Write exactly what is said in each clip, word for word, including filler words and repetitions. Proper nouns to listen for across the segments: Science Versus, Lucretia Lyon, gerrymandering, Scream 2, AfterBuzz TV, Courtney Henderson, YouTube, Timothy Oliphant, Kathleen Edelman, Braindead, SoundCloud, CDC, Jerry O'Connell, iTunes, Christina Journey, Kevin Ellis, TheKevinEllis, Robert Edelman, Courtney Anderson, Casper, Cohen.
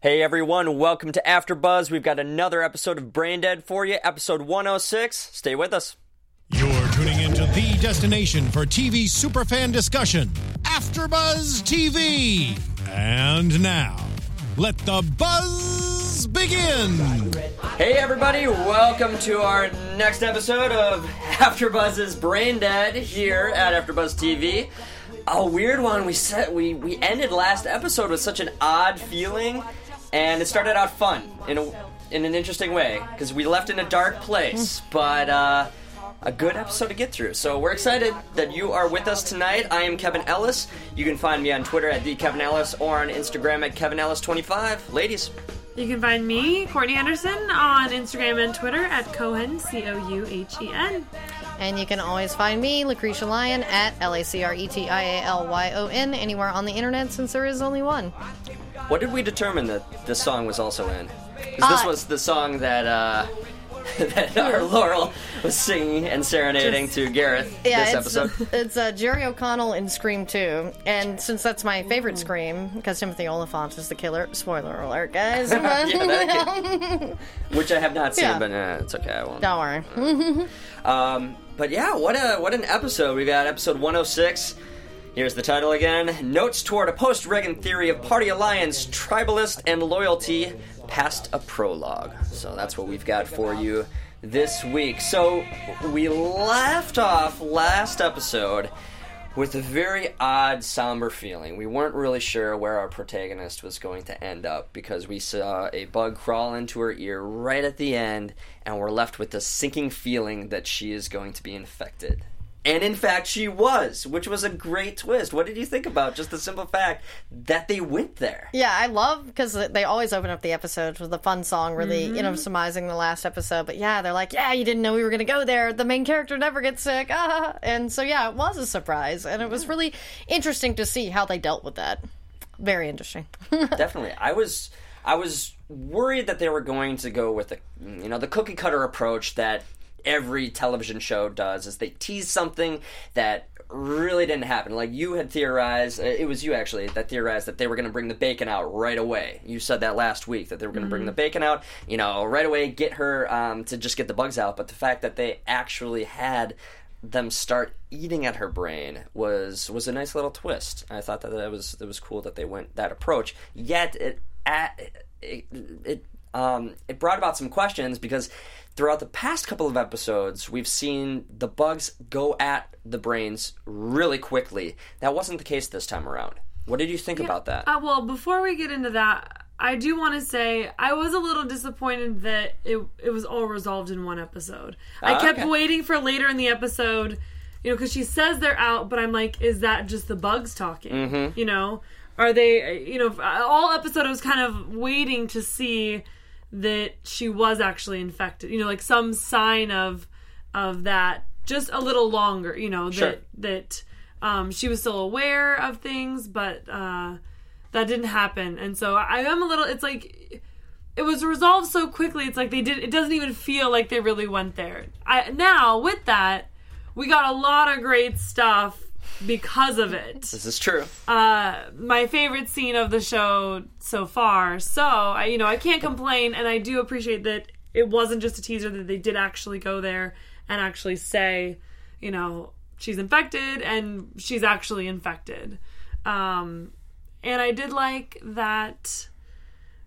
Hey everyone, welcome to AfterBuzz. We've got another episode of Braindead for you, episode one oh six. Stay with us. You're tuning into the destination for T V superfan discussion, AfterBuzz T V. And now, let the buzz begin. Hey everybody, welcome to our next episode of AfterBuzz's Braindead here at AfterBuzz T V. A weird one. We set, we we ended last episode with such an odd feeling. And it started out fun in a, in an interesting way, because we left in a dark place, but uh, a good episode to get through. So we're excited that you are with us tonight. I am Kevin Ellis. You can find me on Twitter at TheKevinEllis or on Instagram at KevinEllis twenty-five. Ladies. You can find me, Courtney Anderson, on Instagram and Twitter at Cohen, C O U H E N. And you can always find me, Lucretia Lyon, at L A C R E T I A L Y O N, anywhere on the internet, since there is only one. What did we determine that this song was also in? Because uh, this was the song that uh, that our Laurel was singing and serenading just, to Gareth yeah, this it's, episode. It's uh, Jerry O'Connell in Scream two, and since that's my favorite mm. Scream, because Timothy Oliphant is the killer, spoiler alert, guys. But, yeah, that, okay. Which I have not seen, yeah. but uh, it's okay, I won't. Don't worry. um... But yeah, what a what an episode. We got episode one oh six. Here's the title again. Notes toward a post-Reagan theory of party alliance, tribalist, and loyalty past a prologue. So that's what we've got for you this week. So we left off last episode with a very odd, somber feeling. We weren't really sure where our protagonist was going to end up because we saw a bug crawl into her ear right at the end, and we're left with the sinking feeling that she is going to be infected. And in fact, she was, which was a great twist. What did you think about just the simple fact that they went there? Yeah, I love, because they always open up the episodes with a fun song, really, mm-hmm. you know, surmising the last episode. But yeah, they're like, yeah, you didn't know we were going to go there. The main character never gets sick. Ah. And so, yeah, it was a surprise. And it was really interesting to see how they dealt with that. Very interesting. Definitely. I was... I was worried that they were going to go with the, you know, the cookie cutter approach that every television show does, is they tease something that really didn't happen. Like, you had theorized, it was you actually, that theorized that they were going to bring the bacon out right away. You said that last week, that they were going to mm-hmm. bring the bacon out, you know, right away, get her um, to just get the bugs out. But the fact that they actually had them start eating at her brain was was a nice little twist. I thought that it was, it was cool that they went that approach. Yet, it at, it, it, um, it brought about some questions, because throughout the past couple of episodes, we've seen the bugs go at the brains really quickly. That wasn't the case this time around. What did you think yeah. about that? Uh, well, before we get into that, I do want to say I was a little disappointed that it it was all resolved in one episode. Uh, I kept okay. waiting for later in the episode, you know, because she says they're out, but I'm like, is that just the bugs talking? Mm-hmm. You know, are they, you know, all episode I was kind of waiting to see that she was actually infected, you know, like some sign of of that, just a little longer, you know, that sure. that um, she was still aware of things, but uh, that didn't happen. And so I am a little, it's like, it was resolved so quickly, it's like they did, it doesn't even feel like they really went there. I, now, with that, we got a lot of great stuff because of it. This is true. Uh, my favorite scene of the show so far. So, I, you know, I can't complain, and I do appreciate that it wasn't just a teaser, that they did actually go there and actually say, you know, she's infected, and she's actually infected. Um, and I did like that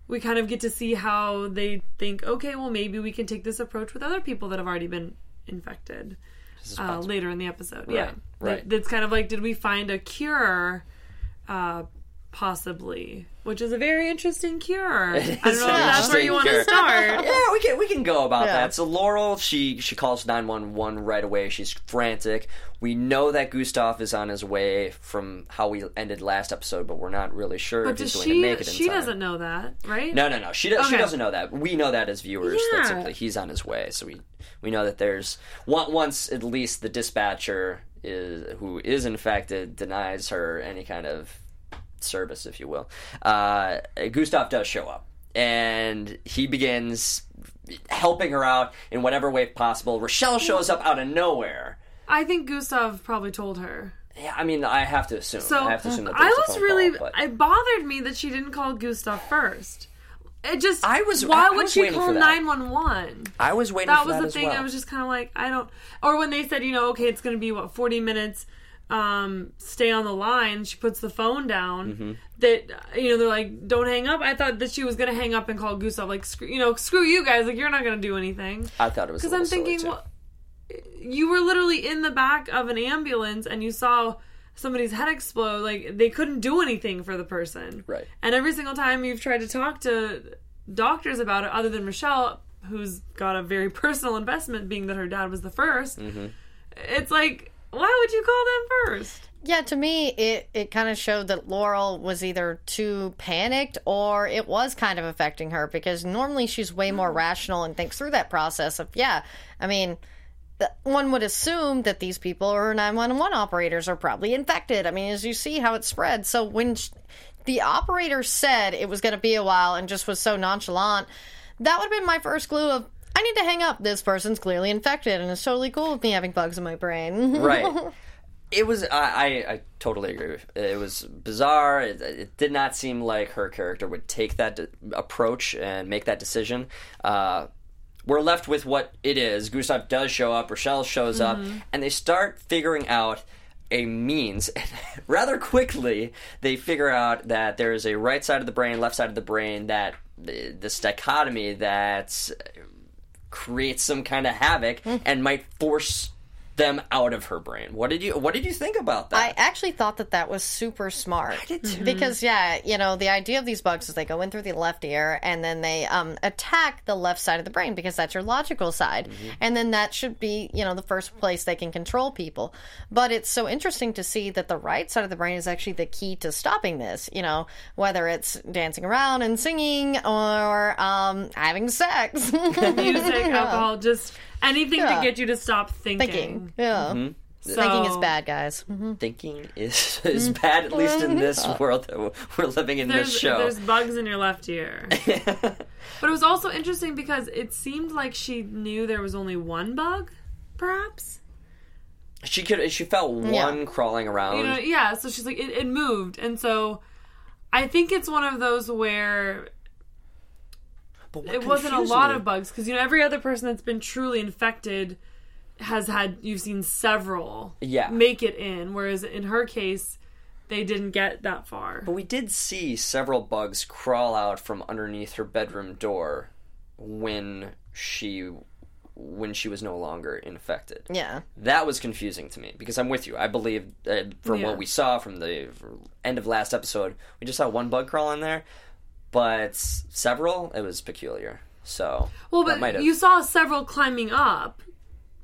we kind of get to see how they think, okay, well, maybe we can take this approach with other people that have already been infected. Uh, later in the episode, right, yeah. Right. That's kind of like, did we find a cure, uh, possibly? Which is a very interesting cure. I don't know if that's where you cure. want to start. Yeah, we can we can go about yeah. that. So Laurel, she, she calls nine one one right away. She's frantic. We know that Gustav is on his way from how we ended last episode, but we're not really sure but if he's going she, to make it in she time. doesn't know that, right? No, no, no. She, do, okay. she doesn't know that. We know that as viewers. Yeah. That simply he's on his way. So we, we know that there's... Once at least the dispatcher is who is infected denies her any kind of service, if you will, uh, Gustav does show up, and he begins helping her out in whatever way possible. Rochelle shows up out of nowhere. I think Gustav probably told her. Yeah, I mean, I have to assume. So I have to assume that I was really. Call, but... It bothered me that she didn't call Gustav first. It just, I was, why I, would I was she call nine one one? I was waiting that for that. That was the thing. Well. I was just kind of like, I don't, or when they said, you know, okay, it's going to be, what, forty minutes, um, stay on the line. She puts the phone down. Mm-hmm. That, you know, they're like, don't hang up. I thought that she was going to hang up and call Gustav, like, screw, you know, screw you guys. Like, you're not going to do anything. I thought it was a little silly, too. Because I'm thinking, well, you were literally in the back of an ambulance and you saw somebody's head explode. Like, they couldn't do anything for the person. Right. And every single time you've tried to talk to doctors about it, other than Michelle, who's got a very personal investment, being that her dad was the first, mm-hmm. It's like, why would you call them first? Yeah, to me, it, it kind of showed that Laurel was either too panicked or it was kind of affecting her, because normally she's way more mm-hmm. rational and thinks through that process of, yeah, I mean, one would assume that these people or nine one one operators are probably infected. I mean, as you see how it spread. So when she, the operator said it was going to be a while and just was so nonchalant, that would have been my first clue of, I need to hang up. This person's clearly infected and it's totally cool with me having bugs in my brain. Right. It was, I, I, I totally agree. It was bizarre. It, it did not seem like her character would take that de- approach and make that decision. Uh, We're left with what it is. Gustav does show up. Rochelle shows mm-hmm. up. And they start figuring out a means. And rather quickly, they figure out that there is a right side of the brain, left side of the brain, that this dichotomy that creates some kind of havoc mm. and might force them out of her brain. What did you What did you think about that? I actually thought that that was super smart. I did too. Because, yeah, you know, the idea of these bugs is they go in through the left ear and then they um, attack the left side of the brain, because that's your logical side. Mm-hmm. And then that should be, you know, the first place they can control people. But it's so interesting to see that the right side of the brain is actually the key to stopping this, you know, whether it's dancing around and singing or um, having sex. Music, alcohol, just... anything yeah. to get you to stop thinking. Thinking, yeah. Mm-hmm. So, thinking is bad, guys. Mm-hmm. Thinking is is bad, at least in this world that we're living in, there's, this show. There's bugs in your left ear. But it was also interesting because it seemed like she knew there was only one bug, perhaps? She could. She felt one yeah. crawling around. You know, yeah, so she's like, it, it moved. And so I think it's one of those where... it wasn't a lot me. Of bugs, because, you know, every other person that's been truly infected has had, you've seen several yeah. make it in, whereas in her case, they didn't get that far. But we did see several bugs crawl out from underneath her bedroom door when she... when she was no longer infected. Yeah. That was confusing to me, because I'm with you. I believe uh, from yeah. what we saw from the end of last episode, we just saw one bug crawl in there. But several, it was peculiar. So, well, but might have... you saw several climbing up,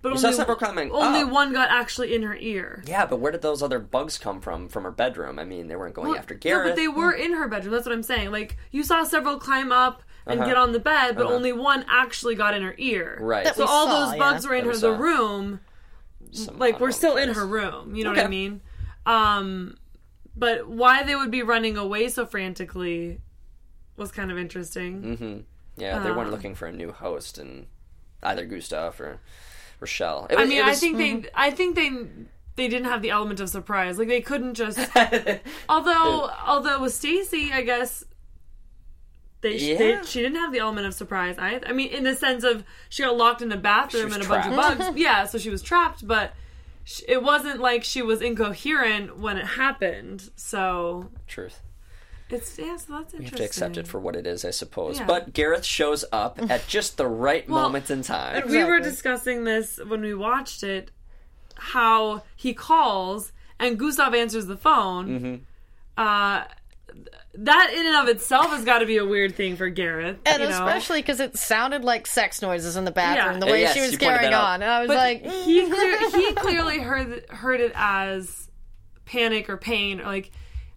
but you only saw several climbing only up. One got actually in her ear. Yeah, but where did those other bugs come from? From her bedroom? I mean, they weren't going well, after Garrett. No, but they were in her bedroom. That's what I'm saying. Like, you saw several climb up and uh-huh. get on the bed, but uh-huh. only one actually got in her ear. Right. That so all saw, those bugs yeah. were in that her the room. Some like we're still place. In her room. You know okay. what I mean? Um, but why they would be running away so frantically was kind of interesting. Mm-hmm. Yeah, they um, weren't looking for a new host, and either Gustav or Rochelle. It was, I mean, it was, I think mm-hmm. they, I think they, they didn't have the element of surprise. Like, they couldn't just. although, although with Stacey, I guess they, yeah. they, she didn't have the element of surprise. I, I mean, in the sense of she got locked in a bathroom and a trapped. Bunch of bugs. Yeah, so she was trapped, but she, it wasn't like she was incoherent when it happened. So truth. It's, yeah, so that's interesting. You have to accept it for what it is, I suppose. Yeah. But Gareth shows up at just the right well, moment in time. And we were discussing this when we watched it, how he calls and Gustav answers the phone. Mm-hmm. Uh, that in and of itself has got to be a weird thing for Gareth. And you know? Especially because it sounded like sex noises in the bathroom, yeah. the way yes, she was carrying on. And I was but like... he, clear, he clearly heard, heard it as panic or pain or like...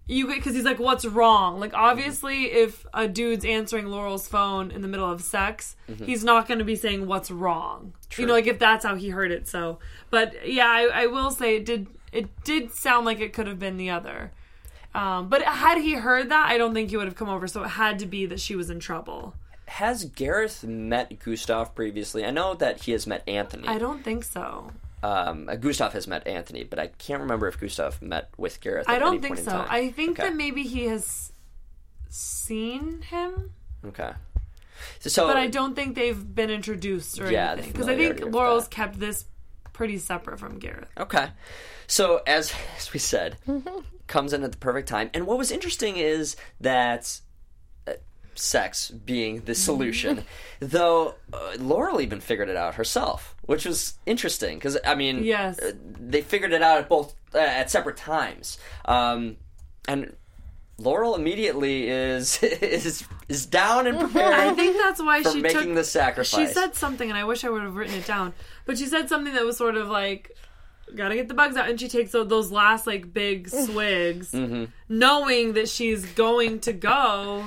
You because he's like, what's wrong? Like, obviously, mm-hmm. if a dude's answering Laurel's phone in the middle of sex, mm-hmm. he's not going to be saying what's wrong. True. You know, like if that's how he heard it. So, but yeah, I, I will say it did. It did sound like it could have been the other. Um, but had he heard that, I don't think he would have come over. So it had to be that she was in trouble. Has Gareth met Gustav previously? I know that he has met Anthony. I don't think so. Um, Gustav has met Anthony, but I can't remember if Gustav met with Gareth at any point in time. I don't think so. I think okay. that maybe he has seen him. Okay. So, but I don't think they've been introduced or yeah, anything. Because I think Laurel's kept this pretty separate from Gareth. Okay. So, as, as we said, comes in at the perfect time. And what was interesting is that uh, sex being the solution, though uh, Laurel even figured it out herself, which was interesting. Because, I mean, yes. uh, they figured it out at both uh, at separate times. Um, and... Laurel immediately is is is down and prepared. I think that's why for she making took, the sacrifice. She said something, and I wish I would have written it down. But she said something that was sort of like, "Gotta get the bugs out," and she takes those last like big swigs, mm-hmm. knowing that she's going to go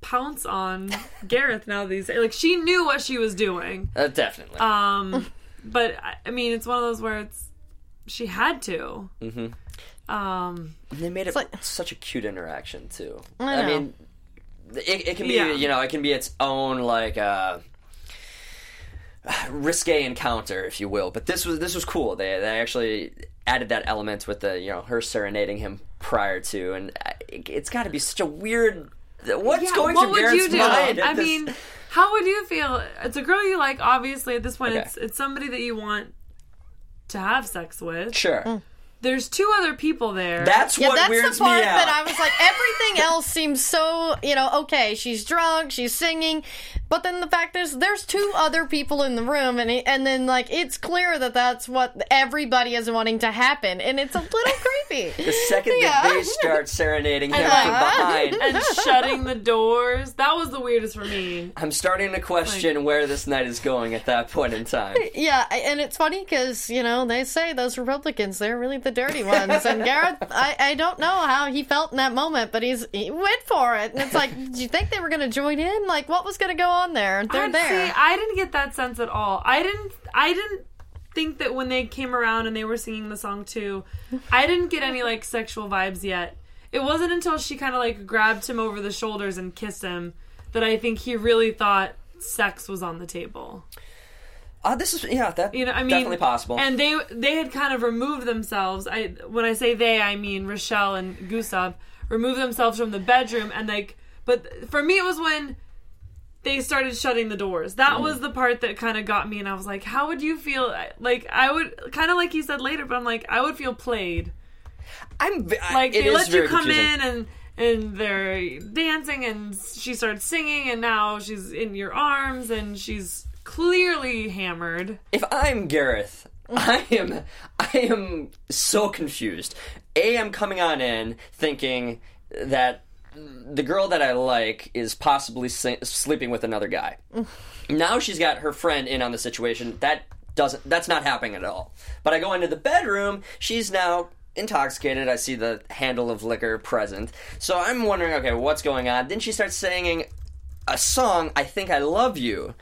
pounce on Gareth. Now these like she knew what she was doing. Uh, definitely. Um, but I mean, it's one of those where it's she had to. Mm-hmm. Um, they made it like, such a cute interaction too. I, I mean, it, it can be yeah. you know it can be its own like uh, risque encounter, if you will. But this was this was cool. They they actually added that element with the you know her serenading him prior to, and it, it's got to be such a weird. What's yeah, going what through Garrett's mind? I this? mean, how would you feel? It's a girl you like, obviously. At this point, okay. it's it's somebody that you want to have sex with. Sure. Mm. There's two other people there. That's what yeah, that's weirds the part me out. That I was like, everything else seems so, you know, okay, she's drunk, she's singing, but then the fact is, there's two other people in the room, and it, and then like it's clear that that's what everybody is wanting to happen, and it's a little creepy. The second yeah. that they start serenading him from behind and shutting the doors, that was the weirdest for me. I'm starting to question like, where this night is going at that point in time. Yeah, and it's funny because you know they say those Republicans, they're really the dirty ones, and Gareth, I, I don't know how he felt in that moment, but he's he went for it, and it's like, did you think they were going to join in? Like, what was going to go on there? They're I'd there. See, I didn't get that sense at all. I didn't. I didn't think that when they came around and they were singing the song too. I didn't get any like sexual vibes yet. It wasn't until she kind of like grabbed him over the shoulders and kissed him that I think he really thought sex was on the table. Uh, this is yeah, that you know, I mean, definitely possible. And they they had kind of removed themselves. I when I say they, I mean Rochelle and Gustav removed themselves from the bedroom and like. But for me, it was when they started shutting the doors. That mm. was the part that kind of got me, and I was like, "How would you feel?" Like I would kind of like he said later, but I'm like, I would feel played. I'm I, like they let you come confusing. in and. And they're dancing, and she starts singing, and now she's in your arms, and she's clearly hammered. If I'm Gareth, I am I am so confused. A, I'm coming on in thinking that the girl that I like is possibly si- sleeping with another guy. Now she's got her friend in on the situation. That doesn't. That's not happening at all. But I go into the bedroom. She's now intoxicated. I see the handle of liquor present. So I'm wondering, okay, what's going on? Then she starts singing a song, I Think I Love You.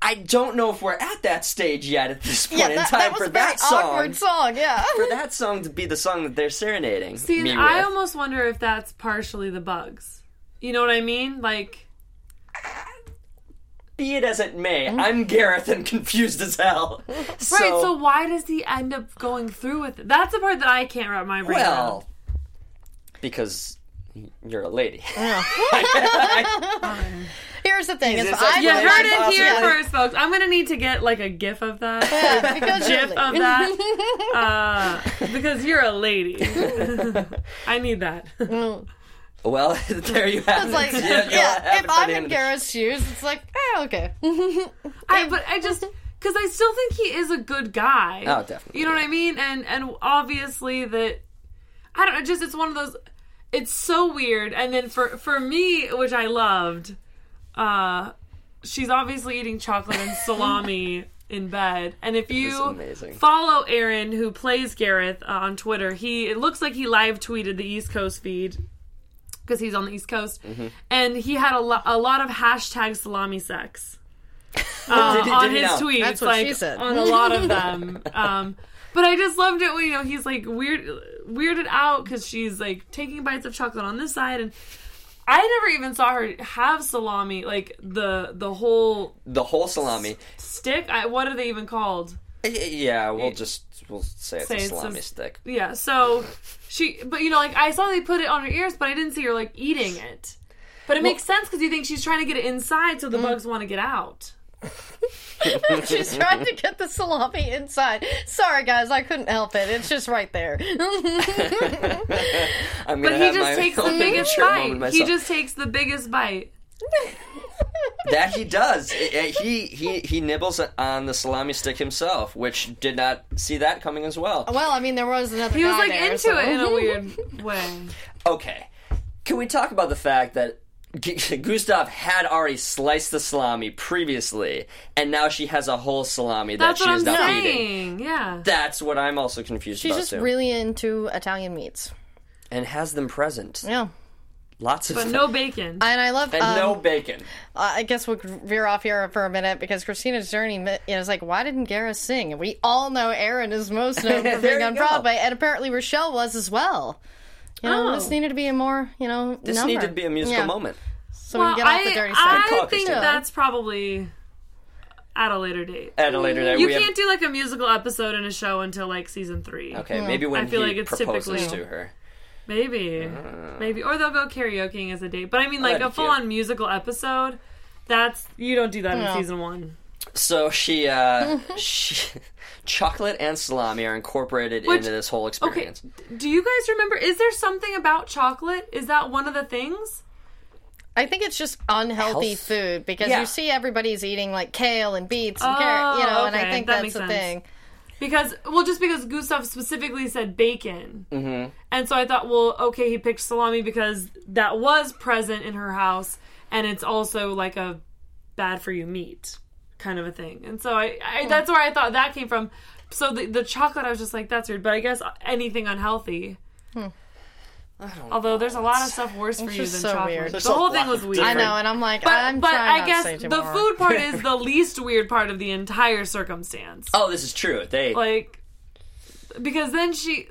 I don't know if we're at that stage yet at this point yeah, that, in time that was for a very that song. Awkward song, yeah. For that song to be the song that they're serenading. See, me I with. almost wonder if that's partially the bugs. You know what I mean? Like, be it as it may, I'm Gareth and confused as hell. So, right, so why does he end up going through with it? That's the part that I can't wrap my brain around. Well, on. because you're a lady. Oh. Here's the thing. Is is I, you heard it here first, folks. I'm going to need to get like a gif of that. Yeah, because GIF of that. Uh, because you're a lady. I need that. Mm. Well, there you have it. Like, yeah, yeah, if I'm in Gareth's shoes, it's like, eh, okay. I, but I just, because I still think he is a good guy. Oh, definitely. You know yeah. what I mean? And and obviously that, I don't know, just it's one of those, it's so weird. And then for, for me, which I loved, uh, she's obviously eating chocolate and salami in bed. And if you follow Aaron, who plays Gareth uh, on Twitter, he it looks like he live tweeted the East Coast feed, because he's on the East Coast, mm-hmm. and he had a, lo- a lot of hashtag salami sex uh, did, did on his know? tweets. That's what like, she said. On a lot of them. Um, but I just loved it when, you know, he's, like, weird, weirded out because she's, like, taking bites of chocolate on this side, and I never even saw her have salami, like, the the whole... The whole salami. S- stick? I, what are they even called? Yeah, we'll just we'll say it's say a salami it's a, stick. Yeah, so she, but you know, like I saw they put it on her ears, but I didn't see her like eating it. But it well, makes sense because you think she's trying to get it inside so the mm. bugs want to get out. She's trying to get the salami inside. Sorry, guys, I couldn't help it. It's just right there. I'm but he just takes the biggest bite. He just takes the biggest bite. That he does. He he he nibbles on the salami stick himself, which did not see that coming as well. Well, I mean, there was another. He was like there, into so. it in a weird way. Okay, can we talk about the fact that G- Gustav had already sliced the salami previously, and now she has a whole salami that That's she is not eating. Yeah, that's what I'm also confused She's about. She's just too. really into Italian meats, and has them present. Yeah. Lots of But fun. no bacon. And I love... And um, no bacon. I guess we'll veer off here for a minute because Christina Journey you know, is like, why didn't Gareth sing? We all know Aaron is most known for being on go. Broadway, and apparently Rochelle was as well. You know, oh. this needed to be a more, you know, This number. needed to be a musical yeah. moment. So well, we can get I, off the dirty side. I, I think that's probably... At a later date. At a later date. You we can't have... do, like, a musical episode in a show until, like, season three. Okay, yeah. maybe when I feel he like it's proposes typically... to her. Maybe. Uh, Maybe. Or they'll go karaokeing as a date. But I mean, like, a full-on musical episode, that's... You don't do that no. in season one. So she, uh... she, chocolate and salami are incorporated Which, into this whole experience. Okay, do you guys remember... Is there something about chocolate? Is that one of the things? I think it's just unhealthy Health? food. Because yeah. you see everybody's eating, like, kale and beets and oh, carrot, you know, okay. and I think that that's the sense. thing. Because, well, just because Gustav specifically said bacon. Mm-hmm. And so I thought, well, okay, he picked salami because that was present in her house, and it's also like a bad-for-you meat kind of a thing. And so I, I that's where I thought that came from. So the, the chocolate, I was just like, that's weird. But I guess anything unhealthy. Hmm. I don't Although know. there's a lot of stuff worse for it's you than so chocolate. Weird. The there's whole thing was weird. I know, and I'm like, but, I'm but trying not I guess to say tomorrow. The food part is the least weird part of the entire circumstance. Oh, this is true. They like because then she,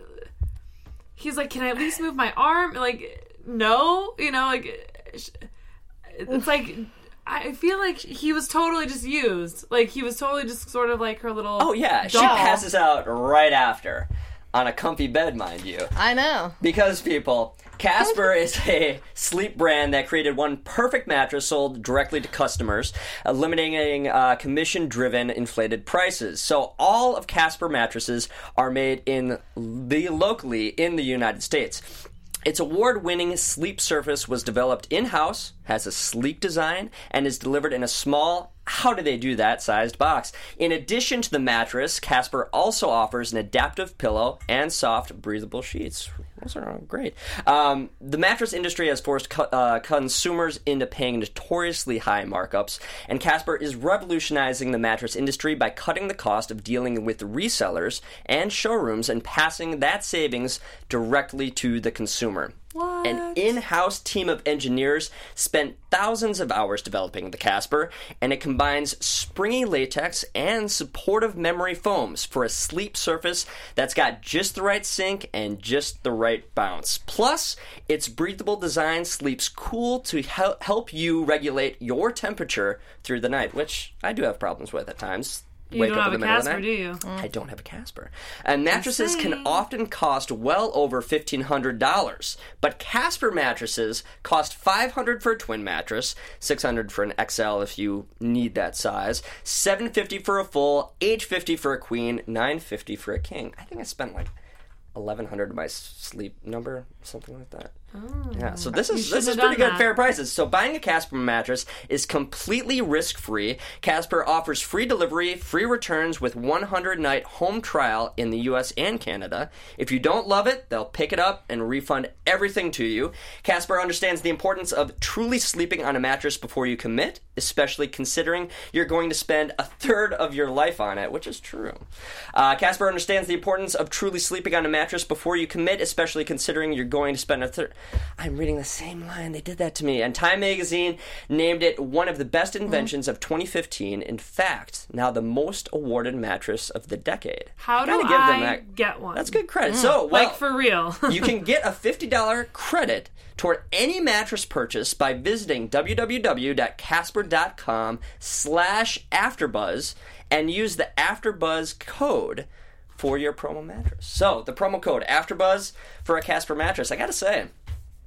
he's like, can I at least move my arm? Like, no, you know, like it's like. I feel like he was totally just used. Like he was totally just sort of like her little. Oh yeah, doll. She passes out right after. On a comfy bed, mind you. I know. Because, people, Casper is a sleep brand that created one perfect mattress sold directly to customers, eliminating uh, commission-driven inflated prices. So all of Casper mattresses are made in the locally in the United States. Its award-winning sleep surface was developed in-house, has a sleek design, and is delivered in a small, how do they do that, sized box. In addition to the mattress, Casper also offers an adaptive pillow and soft, breathable sheets. Those are great. Um, the mattress industry has forced co- uh, consumers into paying notoriously high markups, and Casper is revolutionizing the mattress industry by cutting the cost of dealing with resellers and showrooms and passing that savings directly to the consumer. What? An in-house team of engineers spent thousands of hours developing the Casper, and it combines springy latex and supportive memory foams for a sleep surface that's got just the right sink and just the right bounce. Plus, its breathable design sleeps cool to hel- help you regulate your temperature through the night, which I do have problems with at times. You don't have a Casper, do you? I don't have a Casper. And mattresses can often cost well over fifteen hundred dollars, but Casper mattresses cost five hundred dollars for a twin mattress, six hundred dollars for an X L if you need that size, seven hundred fifty dollars for a full, eight hundred fifty dollars for a queen, nine hundred fifty dollars for a king. I think I spent like eleven hundred dollars of my sleep number, something like that. Oh. Yeah, so this is this is pretty good that. fair prices. So buying a Casper mattress is completely risk-free. Casper offers free delivery, free returns with one hundred night home trial in the U S and Canada. If you don't love it, they'll pick it up and refund everything to you. Casper understands the importance of truly sleeping on a mattress before you commit, especially considering you're going to spend a third of your life on it, which is true. Uh, Casper understands the importance of truly sleeping on a mattress before you commit, especially considering you're going to spend a third... I'm reading the same line. They did that to me. And Time Magazine named it one of the best inventions of twenty fifteen. In fact, now the most awarded mattress of the decade. How do give I them that. get one? That's good credit. Mm. So, well, like for real. You can get a fifty dollars credit toward any mattress purchase by visiting w w w dot casper dot com slash afterbuzz and use the AfterBuzz code for your promo mattress. So, the promo code AfterBuzz for a Casper mattress. I gotta say,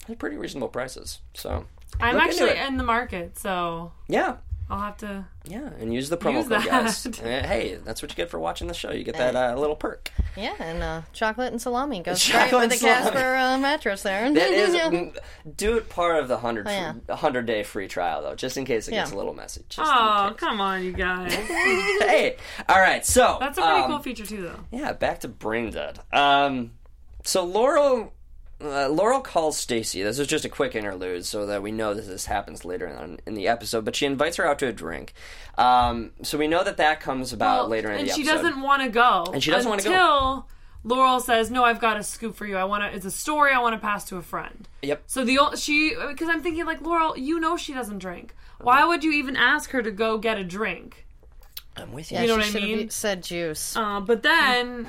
they're pretty reasonable prices. So I'm Look actually in the market, so... Yeah. I'll have to... Yeah, and use the promo use code, that. guys. And, hey, that's what you get for watching the show. You get that uh, little perk. Yeah, and uh, chocolate and salami goes chocolate straight with the salami. Casper uh, mattress there. That is... Yeah. Do it part of the one hundred, oh, yeah. one hundred day free trial, though, just in case it yeah. gets a little messy. Just oh, come on, you guys. Hey, all right, so... That's a pretty um, cool feature, too, though. Yeah, back to Braindead. Um, so Laurel... Uh, Laurel calls Stacy. This is just a quick interlude so that we know that this happens later on in the episode, but she invites her out to a drink. Um, so we know that that comes about well, later in the episode. And she doesn't want to go. And she doesn't want to go. Until Laurel says, no, I've got a scoop for you. I want to. It's a story I want to pass to a friend. Yep. So the old, she, because I'm thinking, like, Laurel, you know she doesn't drink. Why would you even ask her to go get a drink? I'm with you. Yeah, you know what I mean? She should have said juice. Uh, but then...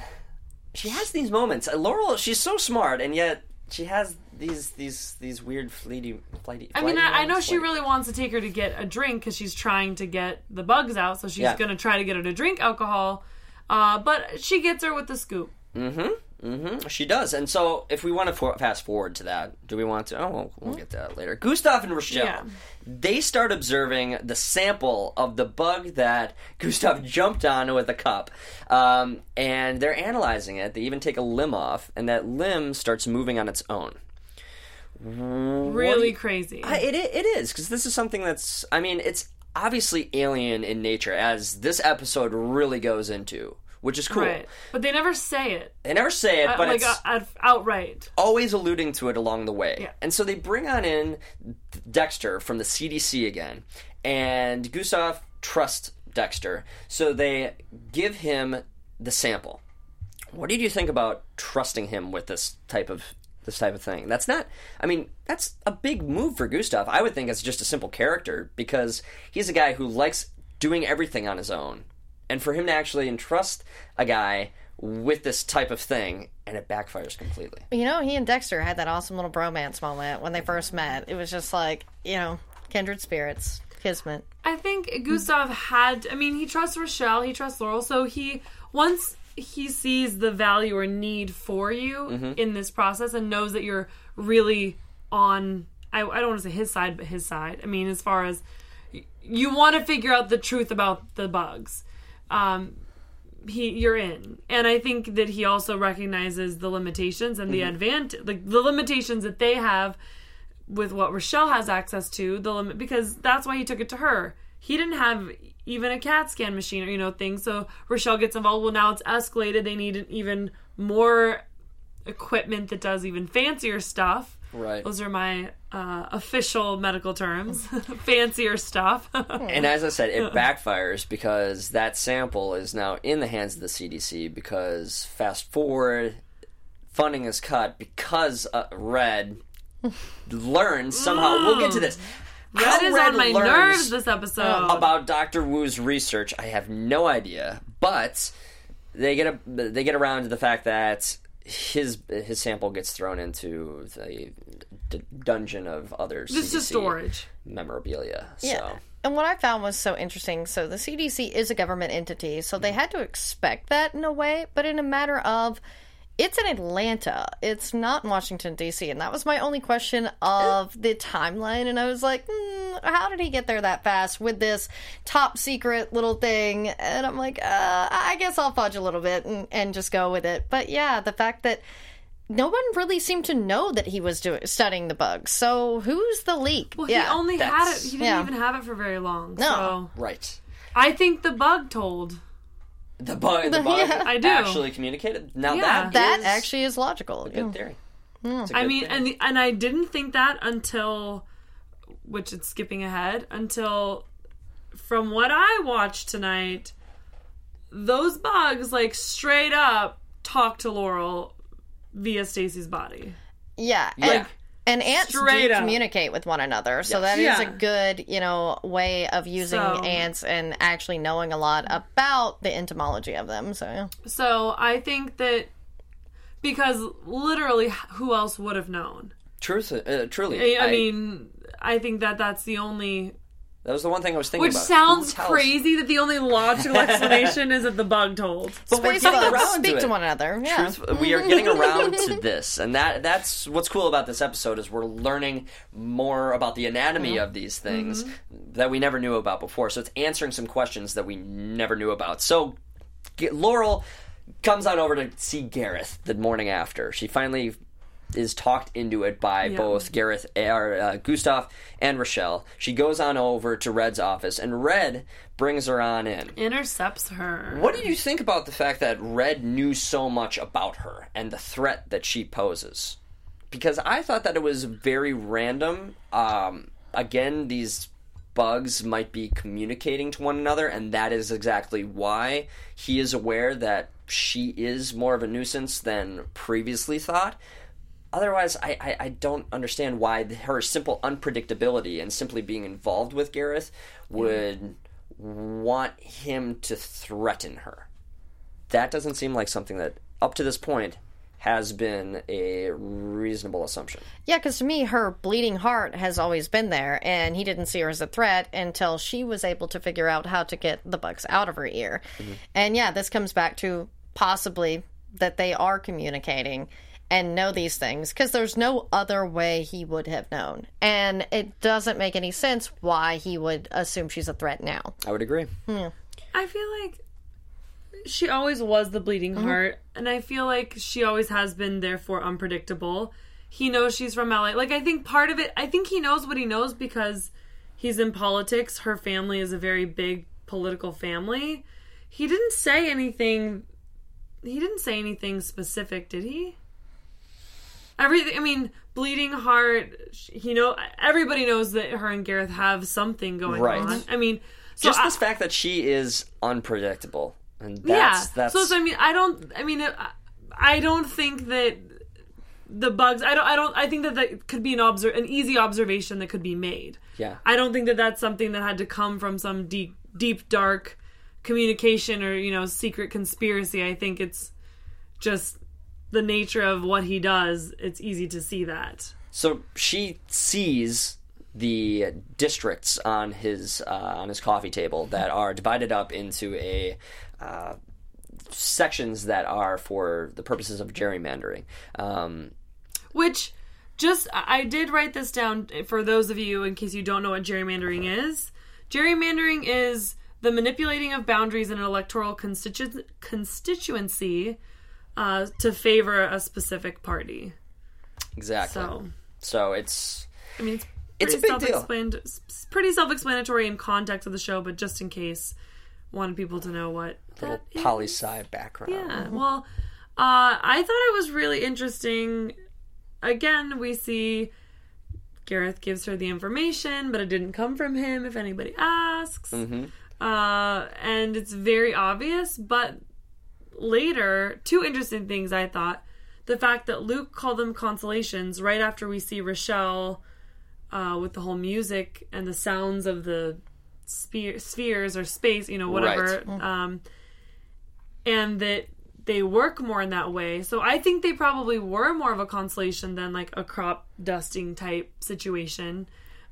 She has these moments. Uh, Laurel, she's so smart, and yet... She has these these these weird flighty... flighty I mean, I, I know she really wants to take her to get a drink because she's trying to get the bugs out, so she's yeah. going to try to get her to drink alcohol, uh, but she gets her with the scoop. Mm-hmm. Mm-hmm. She does. And so if we want to for- fast forward to that, do we want to... Oh, we'll, we'll mm-hmm. get to that later. Gustav and Rochelle, yeah. they start observing the sample of the bug that Gustav jumped on with a cup. Um, and they're analyzing it. They even take a limb off, and that limb starts moving on its own. Really what, crazy. I, it It is, because this is something that's... I mean, it's obviously alien in nature, as this episode really goes into... Which is cool. Right. But they never say it. They never say it, but like, it's... Out, outright. Always alluding to it along the way. Yeah. And so they bring on in Dexter from the C D C again. And Gustav trusts Dexter. So they give him the sample. What did you think about trusting him with this type of... This type of thing. That's not... I mean, that's a big move for Gustav. I would think it's just a simple character. Because he's a guy who likes doing everything on his own. And for him to actually entrust a guy with this type of thing, and it backfires completely. You know, he and Dexter had that awesome little bromance moment when they first met. It was just like, you know, kindred spirits, kismet. I think Gustav had... I mean, he trusts Rochelle, he trusts Laurel, so he... Once he sees the value or need for you mm-hmm. in this process and knows that you're really on... I, I don't want to say his side, but his side. I mean, as far as... You want to figure out the truth about the bugs. Um, he you're in, and I think that he also recognizes the limitations and the mm-hmm. advantage, like the limitations that they have with what Rochelle has access to. The limit because that's why he took it to her. He didn't have even a CAT scan machine or you know thing. So Rochelle gets involved. Well, now it's escalated. They need an even more equipment that does even fancier stuff. Right. Those are my uh, official medical terms. Fancier stuff. And as I said, it backfires because that sample is now in the hands of the C D C because fast forward, funding is cut because uh, Red learns somehow. We'll get to this. Red is on my nerves this episode. About Doctor Wu's research, I have no idea. But they get a, they get around to the fact that His his sample gets thrown into the d- dungeon of others. This is storage memorabilia. Yeah, so. And what I found was so interesting. So the C D C is a government entity, so they had to expect that in a way. But in a matter of, it's in Atlanta. It's not in Washington D C, and that was my only question of the timeline. And I was like, mm, how did he get there that fast with this top secret little thing? And I'm like, uh, I guess I'll fudge a little bit and, and just go with it. But yeah, the fact that no one really seemed to know that he was doing studying the bugs. So who's the leak? Well, yeah, he only had it. He didn't yeah. even have it for very long. No, so. Right. I think the bug told. The bug, the bug yeah. I do. Actually communicated. Now yeah. that that is actually is logical. A good yeah. theory. Yeah. A good I mean, theory. and the, and I didn't think that until, which it's skipping ahead until, from what I watched tonight, those bugs like straight up talk to Laurel via Stacy's body. Yeah. Yeah. And- And ants Straight do up. communicate with one another, so yes. that yeah. is a good, you know, way of using so, ants and actually knowing a lot about the entomology of them. So, yeah. so I think that because literally, who else would have known? Truth, uh, truly. I, I, I mean, I think that that's the only That was the one thing I was thinking Which about. Which sounds crazy that the only logical explanation is that the bug told. But Space we're getting around speak to, to one another. Yeah. Truth, we are getting around to this. And that that's what's cool about this episode is we're learning more about the anatomy mm-hmm. of these things mm-hmm. that we never knew about before. So it's answering some questions that we never knew about. So get, Laurel comes on over to see Gareth the morning after. She finally is talked into it by yeah. both Gareth, or, uh, Gustav and Rochelle. She goes on over to Red's office, and Red brings her on in. Intercepts her. What do you think about the fact that Red knew so much about her and the threat that she poses? Because I thought that it was very random. Um, again, these bugs might be communicating to one another, and that is exactly why he is aware that she is more of a nuisance than previously thought. Otherwise, I, I, I don't understand why her simple unpredictability and simply being involved with Gareth would mm. want him to threaten her. That doesn't seem like something that, up to this point, has been a reasonable assumption. Yeah, because to me, her bleeding heart has always been there, and he didn't see her as a threat until she was able to figure out how to get the bugs out of her ear. Mm-hmm. And yeah, this comes back to possibly that they are communicating and know these things, because there's no other way he would have known. And it doesn't make any sense why he would assume she's a threat now. I would agree. Yeah. I feel like she always was the bleeding heart, mm-hmm. and I feel like she always has been, therefore, unpredictable. He knows she's from L A. Like, I think part of it, I think he knows what he knows because he's in politics. Her family is a very big political family. He didn't say anything, he didn't say anything specific, did he? Everything. I mean, bleeding heart. You know, everybody knows that her and Gareth have something going right. on. I mean, so just I, this fact that she is unpredictable, and that's, yeah. That's... So, so I mean, I don't. I mean, I don't think that the bugs. I don't. I don't. I think that that could be an obser- an easy observation that could be made. Yeah. I don't think that that's something that had to come from some deep, deep, dark communication or, you know, secret conspiracy. I think it's just the nature of what he does, it's easy to see that. So she sees the districts on his uh, on his coffee table that are divided up into a uh, sections that are for the purposes of gerrymandering. Um, Which, just, I did write this down for those of you in case you don't know what gerrymandering uh-huh. is. Gerrymandering is the manipulating of boundaries in an electoral constitu- constituency Uh, to favor a specific party. Exactly. So, so it's... I mean, it's pretty, it's a big deal. It's pretty self-explanatory in context of the show, but just in case, wanted people to know what a little poli-sci background. Yeah, well, uh, I thought it was really interesting. Again, we see Gareth gives her the information, but it didn't come from him, if anybody asks. Mm-hmm. Uh, and it's very obvious, but... Later, two interesting things I thought. The fact that Luke called them consolations right after we see Rochelle uh, with the whole music and the sounds of the spe- spheres or space, you know, whatever. Right. Um, and that they work more in that way. So I think they probably were more of a consolation than like a crop dusting type situation.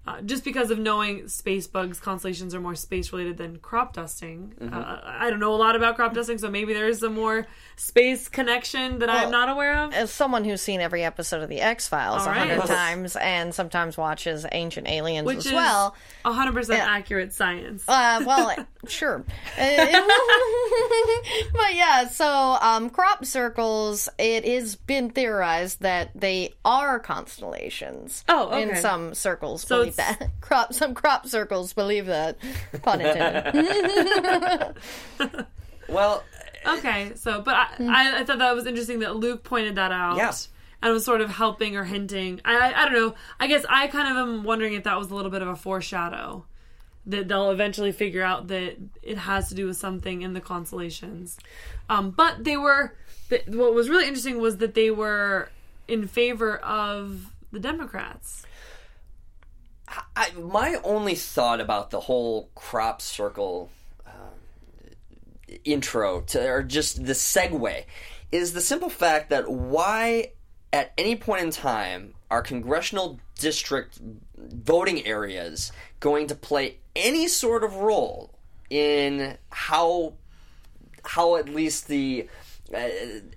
Uh, just because of knowing space bugs, constellations are more space-related than crop dusting. Mm-hmm. Uh, I don't know a lot about crop dusting, so maybe there is a more space connection that well, I'm not aware of. As someone who's seen every episode of The X-Files a right. hundred times and sometimes watches Ancient Aliens Which as is well. one hundred percent yeah. accurate science. Uh, well, sure. But yeah, so um, crop circles, it has been theorized that they are constellations oh, okay. in some circles. So that. Crop, some crop circles believe that. Pun intended. Well, okay. So, but I, I, I thought that was interesting that Luke pointed that out. Yes, yeah. And was sort of helping or hinting. I, I don't know. I guess I kind of am wondering if that was a little bit of a foreshadow that they'll eventually figure out that it has to do with something in the constellations. Um, but they were. Th- what was really interesting was that they were in favor of the Democrats. I, my only thought about the whole crop circle um, intro, to, or just the segue, is the simple fact that why at any point in time are congressional district voting areas going to play any sort of role in how how at least the uh,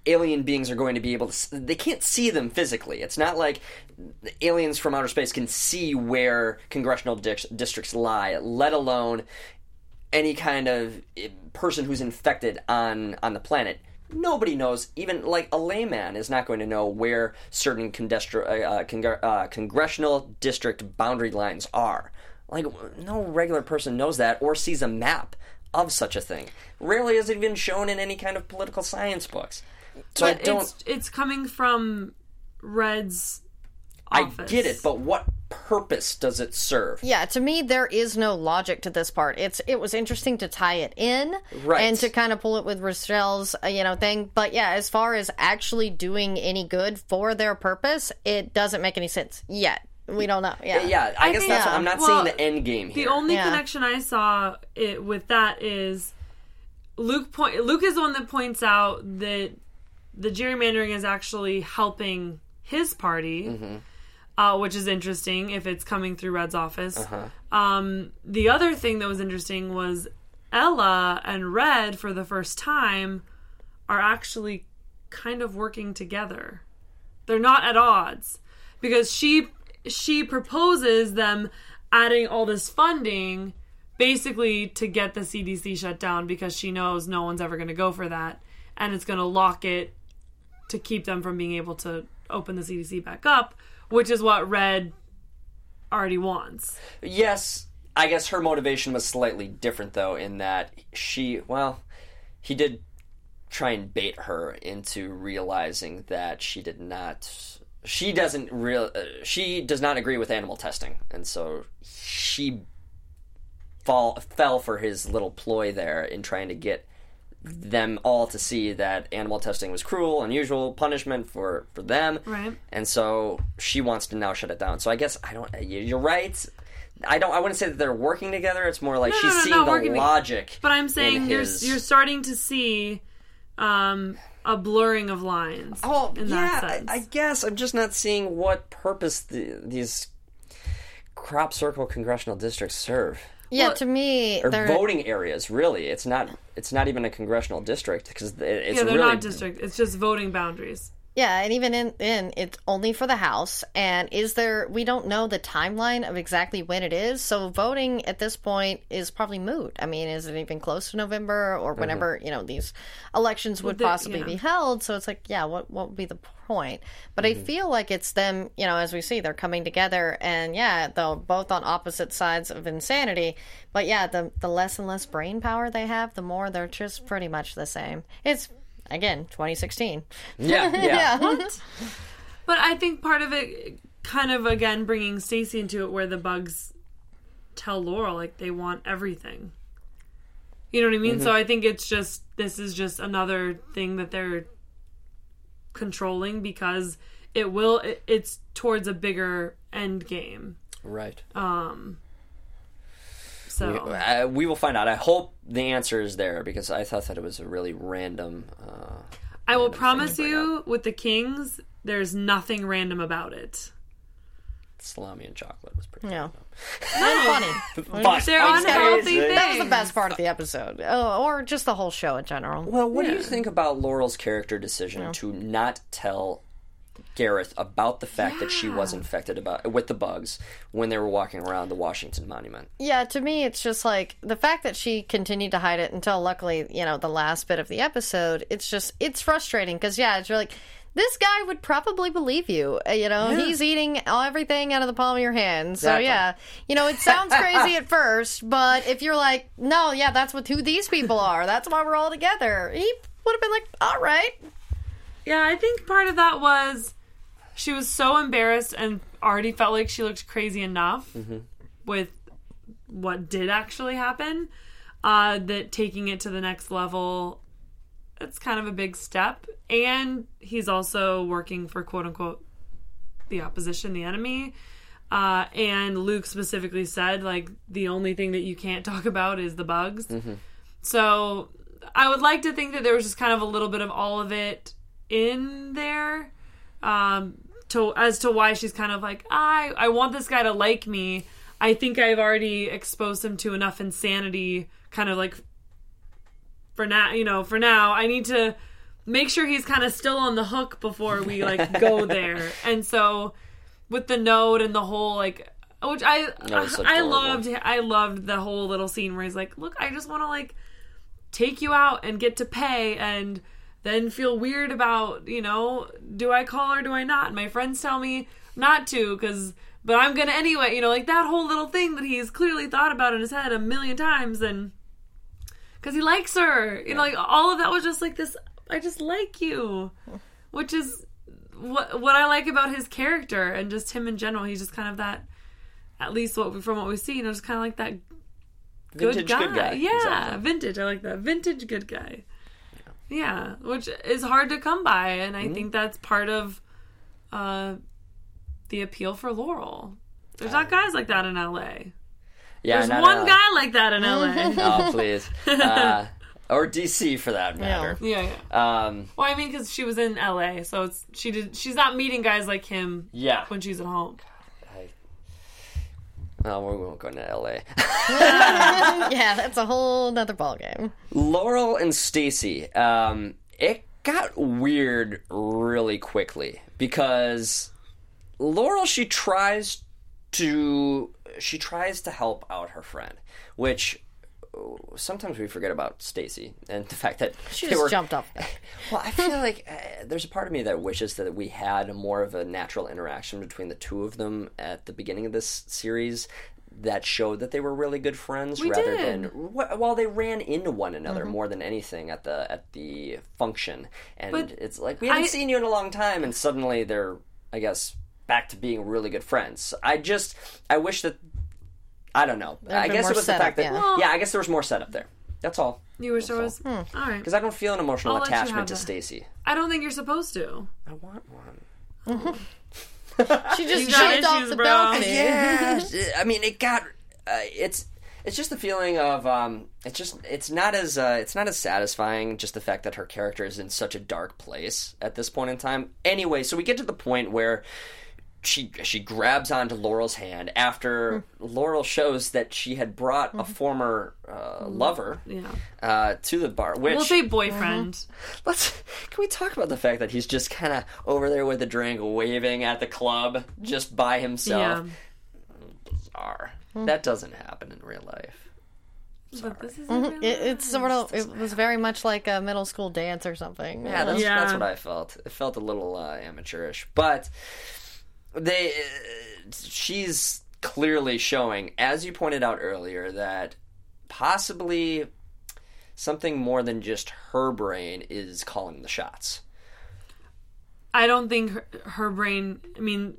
alien beings are going to be able to... They can't see them physically. It's not like aliens from outer space can see where congressional di- districts lie, let alone any kind of person who's infected on, on the planet. Nobody knows, even like a layman is not going to know where certain condestri- uh, congr- uh, congressional district boundary lines are. Like, no regular person knows that or sees a map of such a thing. Rarely is it even shown in any kind of political science books. So but I don't... It's, it's coming from Red's office. I get it, but what purpose does it serve? Yeah, to me, there is no logic to this part. It's It was interesting to tie it in right. and to kind of pull it with Rochelle's, you know, thing. But yeah, as far as actually doing any good for their purpose, it doesn't make any sense yet. We don't know. Yeah, yeah. I, I guess think, that's. Yeah. What, I'm not well, seeing the end game here. The only yeah. connection I saw it, with that is Luke. Point, Luke is the one that points out that the gerrymandering is actually helping his party, mm-hmm. uh, which is interesting if it's coming through Red's office. Uh-huh. Um, the other thing that was interesting was Ella and Red, for the first time, are actually kind of working together. They're not at odds because she. She proposes them adding all this funding basically to get the C D C shut down because she knows no one's ever going to go for that and it's going to lock it to keep them from being able to open the C D C back up, which is what Red already wants. Yes, I guess her motivation was slightly different, though, in that she, well, he did try and bait her into realizing that she did not... She doesn't real. Uh, she does not agree with animal testing, and so she fall fell for his little ploy there in trying to get them all to see that animal testing was cruel, unusual punishment for, for them. Right. And so she wants to now shut it down. So I guess I don't. You're right. I don't. I wouldn't say that they're working together. It's more like no, she's no, no, seeing no, the logic. Together. But I'm saying you're his... you're starting to see. Um, A blurring of lines. Oh, in yeah, that sense. I, I guess I'm just not seeing what purpose the, these crop circle congressional districts serve. Yeah, well, to me, or they're... voting areas. Really, it's not. It's not even a congressional district because it's really. Yeah, they're really... not district. It's just voting boundaries. Yeah, and even in, in it's only for the House. And is there? We don't know the timeline of exactly when it is. So voting at this point is probably moot. I mean, is it even close to November or whenever mm-hmm. you know these elections would well, they, possibly yeah. be held? So it's like, yeah, what what would be the point? But mm-hmm. I feel like it's them. You know, as we see, they're coming together, and yeah, they're both on opposite sides of insanity. But yeah, the the less and less brain power they have, the more they're just pretty much the same. It's. Again, twenty sixteen. Yeah, yeah. yeah. What? But I think part of it, kind of again bringing Stacy into it, where the bugs tell Laurel like they want everything. You know what I mean? Mm-hmm. So I think it's just this is just another thing that they're controlling because it will. It, it's towards a bigger end game, right? Um. So we, uh, we will find out. I hope the answer is there because I thought that it was a really random. Uh, I will promise you, with the Kings, there's nothing random about it. Salami and chocolate was pretty. No, not funny. But they're unhealthy things. That was the best part of the episode, uh, or just the whole show in general. Well, what yeah. do you think about Laurel's character decision no. to not tell? Gareth about the fact yeah. that she was infected about with the bugs when they were walking around the Washington Monument. Yeah, to me, it's just like the fact that she continued to hide it until luckily, you know, the last bit of the episode. It's just it's frustrating because, yeah, it's really like this guy would probably believe you. You know, yeah. he's eating everything out of the palm of your hand. So, exactly. yeah, you know, it sounds crazy at first, but if you're like, no, yeah, that's what who these people are. That's why we're all together. He would have been like, all right. Yeah, I think part of that was she was so embarrassed and already felt like she looked crazy enough mm-hmm. with what did actually happen uh, that taking it to the next level, it's kind of a big step. And he's also working for, quote-unquote, the opposition, the enemy. Uh, and Luke specifically said, like, the only thing that you can't talk about is the bugs. Mm-hmm. So I would like to think that there was just kind of a little bit of all of it in there um to as to why she's kind of like, I I want this guy to like me. I think I've already exposed him to enough insanity, kind of like, for now, you know, for now, I need to make sure he's kind of still on the hook before we, like, go there. And so, with the note and the whole, like, which I, I loved, I loved the whole little scene where he's like, look, I just want to, like, take you out and get to pay and then feel weird about, you know, do I call or do I not? And my friends tell me not to, because... but I'm going to anyway, you know, like that whole little thing that he's clearly thought about in his head a million times, and because he likes her, you yeah. know, like all of that was just like this, I just like you, which is what what I like about his character and just him in general. He's just kind of that, at least what from what we see, you know, just kind of like that good vintage guy. Good guy. Yeah, exactly. Vintage. I like that. Vintage good guy. Yeah, yeah, which is hard to come by, and I mm-hmm. think that's part of... uh the appeal for Laurel. There's uh, not guys like that in L A. Yeah, there's one L A. Guy like that in L A. Oh, please. Uh, or D C for that matter. Yeah, yeah. yeah. Um, well, I mean, because she was in L A, so it's she did. She's not meeting guys like him. Yeah. When she's at home. God, I, well, we won't go into L A. Yeah, that's a whole nother ballgame. Laurel and Stacy. Um, it got weird really quickly because. Laurel, she tries to she tries to help out her friend, which sometimes we forget about Stacy and the fact that she just were, jumped off. Well, I feel like uh, there's a part of me that wishes that we had more of a natural interaction between the two of them at the beginning of this series that showed that they were really good friends we rather did. than wh- while they ran into one another mm-hmm. more than anything at the at the function. And but it's like we haven't I, seen you in a long time, and suddenly they're, I guess, back to being really good friends. I just, I wish that, I don't know. I guess it was setup, the fact that, yeah. Well, yeah, I guess there was more setup there. That's all. You wish there was? Hmm. All right. Because I don't feel an emotional I'll attachment to Stacy. I don't think you're supposed to. I want one. Mm-hmm. She just jumped off the bro. balcony. Yeah. I mean, it got, uh, it's, it's just the feeling of, um, it's just, it's not as, uh, it's not as satisfying, just the fact that her character is in such a dark place at this point in time. Anyway, so we get to the point where She she grabs onto Laurel's hand after mm. Laurel shows that she had brought mm. a former uh, lover yeah. uh, to the bar. Which, we'll say boyfriend. Mm-hmm. Let's can we talk about the fact that he's just kind of over there with a drink, waving at the club just by himself? Yeah. Bizarre. Mm. That doesn't happen in real life. Sorry. But this is real life. It, it's sort of it was very much like a middle school dance or something. Yeah, that's, yeah. that's what I felt. It felt a little uh, amateurish, but. They, uh, she's clearly showing, as you pointed out earlier, that possibly something more than just her brain is calling the shots. I don't think her, her brain, I mean,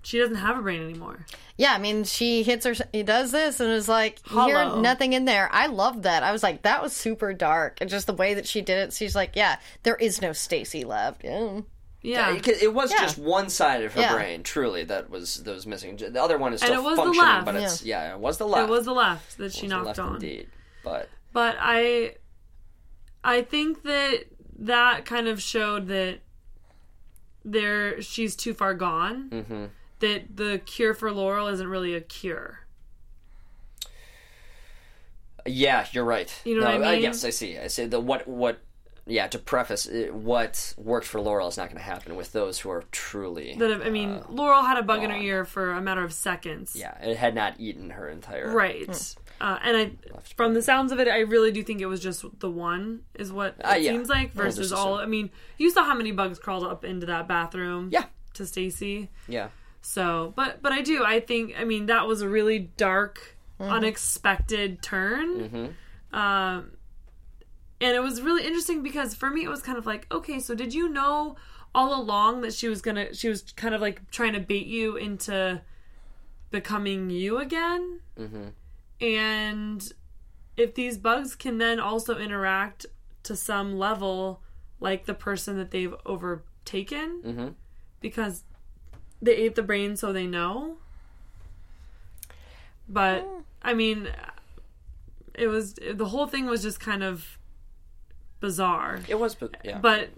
she doesn't have a brain anymore. Yeah, I mean, she hits her, he does this, and is like, here, nothing in there. I loved that. I was like, that was super dark. And just the way that she did it, she's like, yeah, there is no Stacy left. Yeah. Yeah, it was yeah. just one side of her yeah. brain, truly, that was that was missing. The other one is still and it was functioning, the left. but it's yeah. yeah, it was the left. It was the left that it she knocked the left on. Indeed, but but I, I think that that kind of showed that there she's too far gone. Mm-hmm. That the cure for Laurel isn't really a cure. Yeah, you're right. You know no, what I mean? Yes, I see. I see the what what. Yeah, to preface, it, what worked for Laurel is not going to happen with those who are truly... That, I mean, uh, Laurel had a bug gone. in her ear for a matter of seconds. Yeah, it had not eaten her entire... Right. Mm. Uh, and I, from brain. the sounds of it, I really do think it was just the one, is what it uh, yeah. seems like, versus all... I mean, you saw how many bugs crawled up into that bathroom. Yeah. To Stacy. Yeah. So, but, but I do, I think, I mean, that was a really dark, mm-hmm. unexpected turn. Mm-hmm. Um... And it was really interesting because for me it was kind of like, okay, so did you know all along that she was gonna, she was kind of like trying to bait you into becoming you again? Mm-hmm. And if these bugs can then also interact to some level like the person that they've overtaken, mm-hmm. because they ate the brain, so they know. But I mean, it was the whole thing was just kind of bizarre. It was, yeah. But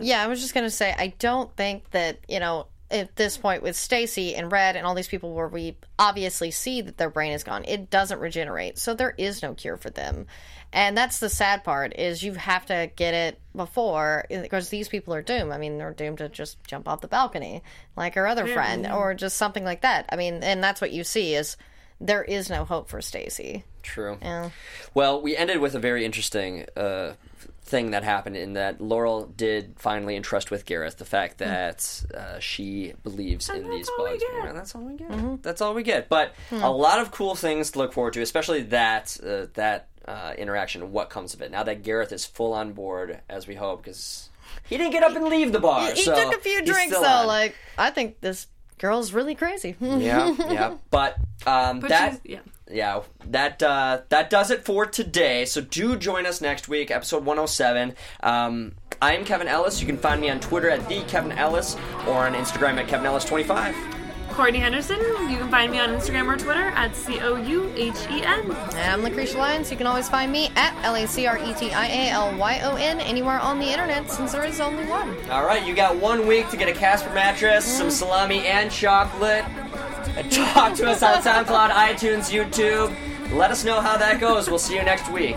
Yeah, I was just going to say, I don't think that, you know, at this point with Stacy and Red and all these people where we obviously see that their brain is gone, it doesn't regenerate. So there is no cure for them. And that's the sad part, is you have to get it before, because these people are doomed. I mean, they're doomed to just jump off the balcony like our other mm-hmm. friend, or just something like that. I mean, and that's what you see, is there is no hope for Stacy. True. Yeah. Well, we ended with a very interesting uh thing that happened, in that Laurel did finally entrust with Gareth the fact that uh, she believes and in these bugs. And that's all we get. Mm-hmm. That's all we get. But mm-hmm. a lot of cool things to look forward to, especially that uh, that uh, interaction and what comes of it. Now that Gareth is full on board, as we hope, because he didn't get up and leave the bar. He, he so took a few drinks, though. On. Like, I think this girl's really crazy. yeah, yeah. But, um, but that... yeah. Yeah, that uh, that does it for today. So do join us next week, episode one oh seven. Um, I am Kevin Ellis. You can find me on Twitter at TheKevinEllis or on Instagram at KevinEllis twenty-five. Courtney Henderson. You can find me on Instagram or Twitter at C O U H E N. And I'm Lucretia Lyon. So you can always find me at L A C R E T I A L Y O N anywhere on the internet, since there is only one. All right, you got one week to get a Casper mattress, mm. some salami and chocolate. Talk to us on SoundCloud, iTunes, YouTube. Let us know how that goes. We'll see you next week.